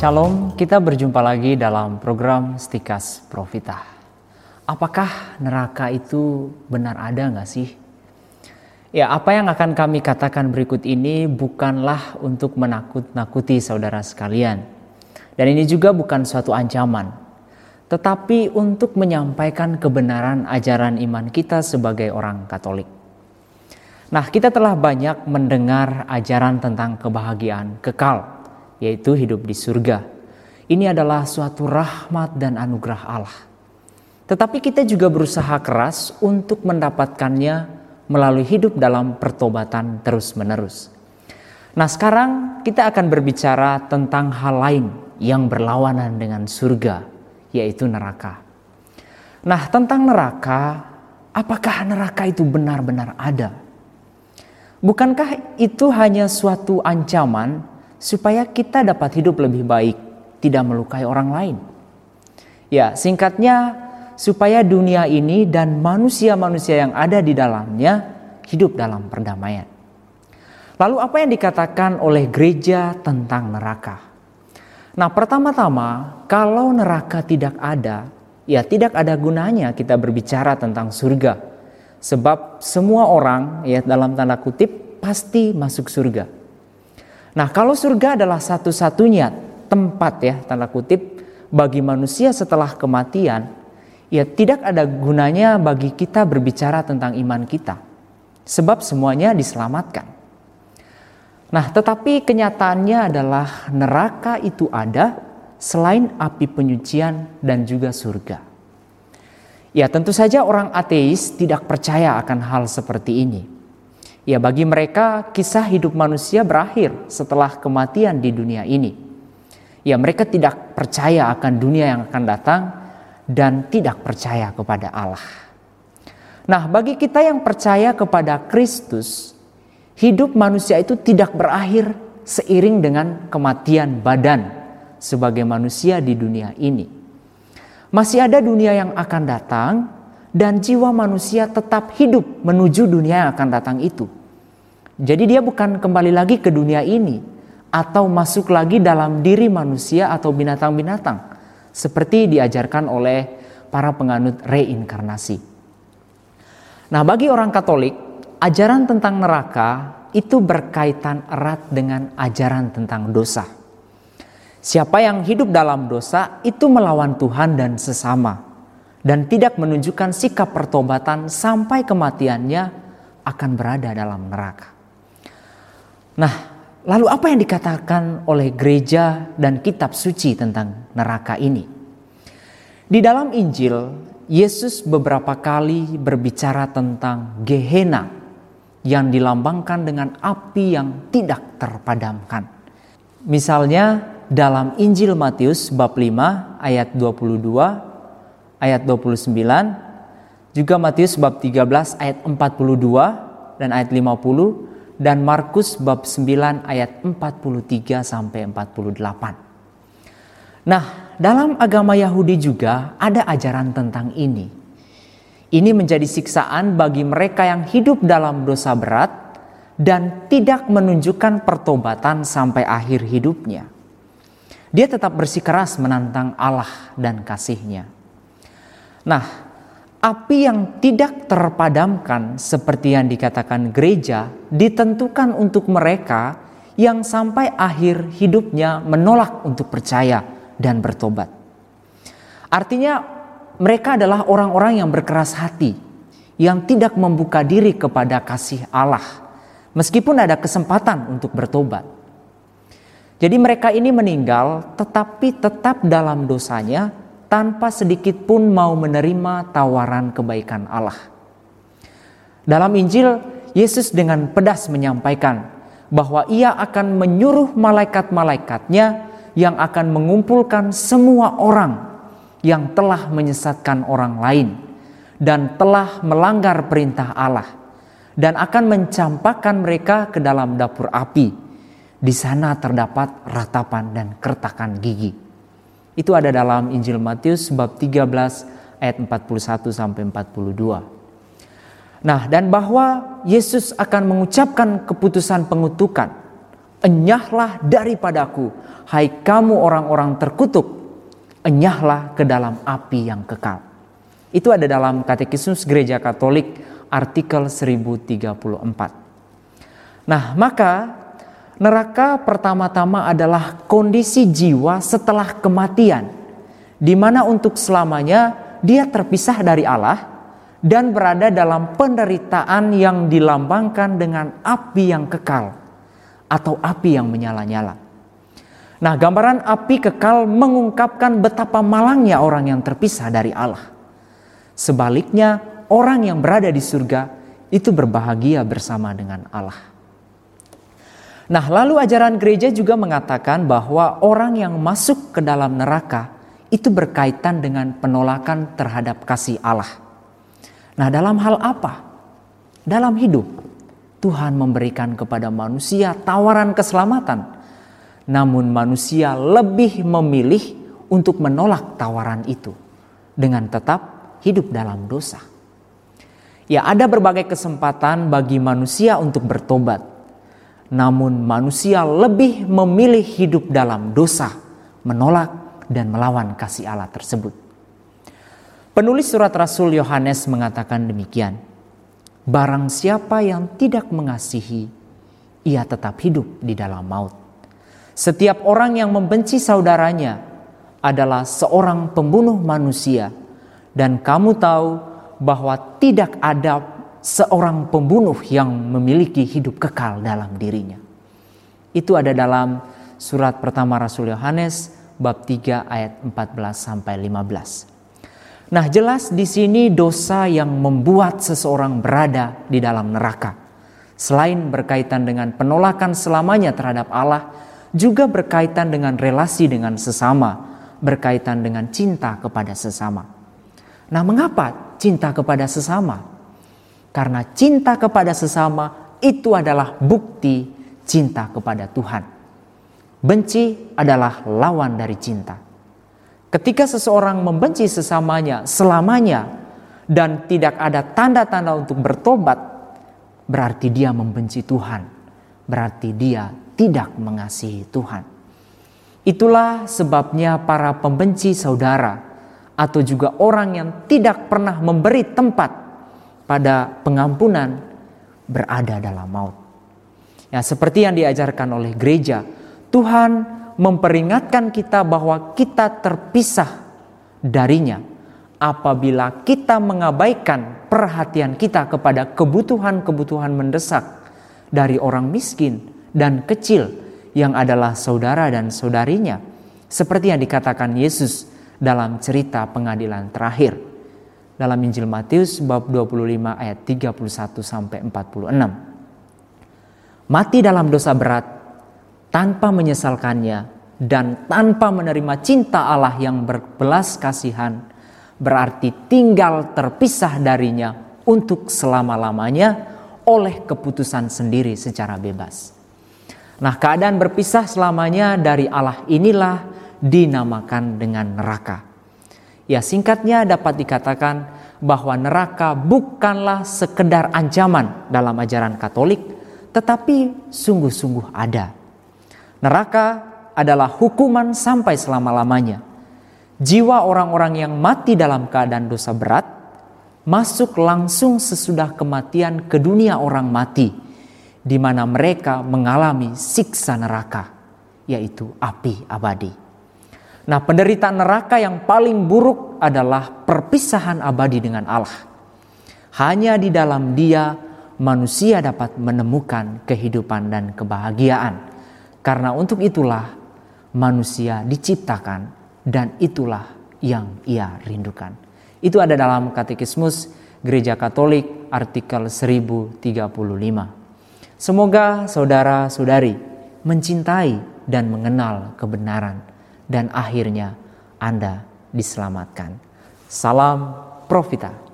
Shalom, kita berjumpa lagi dalam program Stikas Profita. Apakah neraka itu benar ada nggak sih? Ya, apa yang akan kami katakan berikut ini bukanlah untuk menakut-nakuti saudara sekalian. Dan ini juga bukan suatu ancaman. Tetapi untuk menyampaikan kebenaran ajaran iman kita sebagai orang Katolik. Nah, kita telah banyak mendengar ajaran tentang kebahagiaan kekal, yaitu hidup di surga. Ini adalah suatu rahmat dan anugerah Allah. Tetapi kita juga berusaha keras untuk mendapatkannya melalui hidup dalam pertobatan terus-menerus. Nah, sekarang kita akan berbicara tentang hal lain yang berlawanan dengan surga, yaitu neraka. Nah, tentang neraka, apakah neraka itu benar-benar ada? Bukankah itu hanya suatu ancaman supaya kita dapat hidup lebih baik, tidak melukai orang lain? Ya, singkatnya, supaya dunia ini dan manusia-manusia yang ada di dalamnya hidup dalam perdamaian. Lalu apa yang dikatakan oleh gereja tentang neraka? Nah, pertama-tama, kalau neraka tidak ada, ya tidak ada gunanya kita berbicara tentang surga. Sebab semua orang, ya dalam tanda kutip, pasti masuk surga. Nah, kalau surga adalah satu-satunya tempat, ya tanda kutip, bagi manusia setelah kematian, ya tidak ada gunanya bagi kita berbicara tentang iman kita. Sebab semuanya diselamatkan. Nah, tetapi kenyataannya adalah neraka itu ada selain api penyucian dan juga surga. Ya, tentu saja orang ateis tidak percaya akan hal seperti ini. Ya, bagi mereka kisah hidup manusia berakhir setelah kematian di dunia ini. Ya, mereka tidak percaya akan dunia yang akan datang dan tidak percaya kepada Allah. Nah, bagi kita yang percaya kepada Kristus, hidup manusia itu tidak berakhir seiring dengan kematian badan sebagai manusia di dunia ini. Masih ada dunia yang akan datang, dan jiwa manusia tetap hidup menuju dunia yang akan datang itu. Jadi dia bukan kembali lagi ke dunia ini atau masuk lagi dalam diri manusia atau binatang-binatang seperti diajarkan oleh para penganut reinkarnasi. Nah, bagi orang Katolik, ajaran tentang neraka itu berkaitan erat dengan ajaran tentang dosa. Siapa yang hidup dalam dosa itu melawan Tuhan dan sesama, dan tidak menunjukkan sikap pertobatan sampai kematiannya akan berada dalam neraka. Nah, lalu apa yang dikatakan oleh gereja dan kitab suci tentang neraka ini? Di dalam Injil, Yesus beberapa kali berbicara tentang Gehenna yang dilambangkan dengan api yang tidak terpadamkan. Misalnya dalam Injil Matius bab 5 ayat 22 ayat 29, juga Matius bab 13 ayat 42 dan ayat 50, dan Markus bab 9 ayat 43 sampai 48. Nah, dalam agama Yahudi juga ada ajaran tentang ini. Ini menjadi siksaan bagi mereka yang hidup dalam dosa berat dan tidak menunjukkan pertobatan sampai akhir hidupnya. Dia tetap bersikeras menantang Allah dan kasih-Nya. Nah, api yang tidak terpadamkan seperti yang dikatakan gereja ditentukan untuk mereka yang sampai akhir hidupnya menolak untuk percaya dan bertobat. Artinya mereka adalah orang-orang yang berkeras hati, yang tidak membuka diri kepada kasih Allah meskipun ada kesempatan untuk bertobat. Jadi mereka ini meninggal tetapi tetap dalam dosanya, tanpa sedikit pun mau menerima tawaran kebaikan Allah. Dalam Injil, Yesus dengan pedas menyampaikan bahwa Ia akan menyuruh malaikat-malaikatnya yang akan mengumpulkan semua orang yang telah menyesatkan orang lain dan telah melanggar perintah Allah, dan akan mencampakkan mereka ke dalam dapur api. Di sana terdapat ratapan dan kertakan gigi. Itu ada dalam Injil Matius bab 13 ayat 41 sampai 42. Nah, dan bahwa Yesus akan mengucapkan keputusan pengutukan Enyahlah daripadaku, hai kamu orang-orang terkutuk, enyahlah ke dalam api yang kekal. Itu ada dalam Katekismus Gereja Katolik artikel 1034. Nah, maka neraka pertama-tama adalah kondisi jiwa setelah kematian, di mana untuk selamanya dia terpisah dari Allah dan berada dalam penderitaan yang dilambangkan dengan api yang kekal atau api yang menyala-nyala. Nah, gambaran api kekal mengungkapkan betapa malangnya orang yang terpisah dari Allah. Sebaliknya, orang yang berada di surga itu berbahagia bersama dengan Allah. Nah, lalu ajaran gereja juga mengatakan bahwa orang yang masuk ke dalam neraka itu berkaitan dengan penolakan terhadap kasih Allah. Nah, dalam hal apa? Dalam hidup, Tuhan memberikan kepada manusia tawaran keselamatan. Namun manusia lebih memilih untuk menolak tawaran itu dengan tetap hidup dalam dosa. Ya, ada berbagai kesempatan bagi manusia untuk bertobat. Namun manusia lebih memilih hidup dalam dosa, menolak dan melawan kasih Allah tersebut. Penulis surat Rasul Yohanes mengatakan demikian. Barang siapa yang tidak mengasihi, ia tetap hidup di dalam maut. Setiap orang yang membenci saudaranya adalah seorang pembunuh manusia. Dan kamu tahu bahwa tidak ada seorang pembunuh yang memiliki hidup kekal dalam dirinya. Itu ada dalam surat pertama Rasul Yohanes bab 3 ayat 14-15. Nah, jelas di sini dosa yang membuat seseorang berada di dalam neraka. Selain berkaitan dengan penolakan selamanya terhadap Allah, juga berkaitan dengan relasi dengan sesama, berkaitan dengan cinta kepada sesama. Nah, mengapa cinta kepada sesama? Karena cinta kepada sesama itu adalah bukti cinta kepada Tuhan. Benci adalah lawan dari cinta. Ketika seseorang membenci sesamanya selamanya dan tidak ada tanda-tanda untuk bertobat, berarti dia membenci Tuhan, berarti dia tidak mengasihi Tuhan. Itulah sebabnya para pembenci saudara atau juga orang yang tidak pernah memberi tempat pada pengampunan berada dalam maut. Ya, seperti yang diajarkan oleh gereja, Tuhan memperingatkan kita bahwa kita terpisah darinya apabila kita mengabaikan perhatian kita kepada kebutuhan-kebutuhan mendesak dari orang miskin dan kecil yang adalah saudara dan saudarinya, seperti yang dikatakan Yesus dalam cerita pengadilan terakhir dalam Injil Matius bab 25 ayat 31-46. Mati dalam dosa berat tanpa menyesalkannya dan tanpa menerima cinta Allah yang berbelas kasihan, berarti tinggal terpisah darinya untuk selama-lamanya oleh keputusan sendiri secara bebas. Nah, keadaan berpisah selamanya dari Allah inilah dinamakan dengan neraka. Ya, singkatnya dapat dikatakan bahwa neraka bukanlah sekedar ancaman dalam ajaran Katolik, tetapi sungguh-sungguh ada. Neraka adalah hukuman sampai selama-lamanya. Jiwa orang-orang yang mati dalam keadaan dosa berat masuk langsung sesudah kematian ke dunia orang mati, di mana mereka mengalami siksa neraka, yaitu api abadi. Nah, penderitaan neraka yang paling buruk adalah perpisahan abadi dengan Allah. Hanya di dalam Dia manusia dapat menemukan kehidupan dan kebahagiaan. Karena untuk itulah manusia diciptakan dan itulah yang ia rindukan. Itu ada dalam Katekismus Gereja Katolik artikel 1035. Semoga saudara-saudari mencintai dan mengenal kebenaran dan akhirnya Anda diselamatkan. Salam Profita.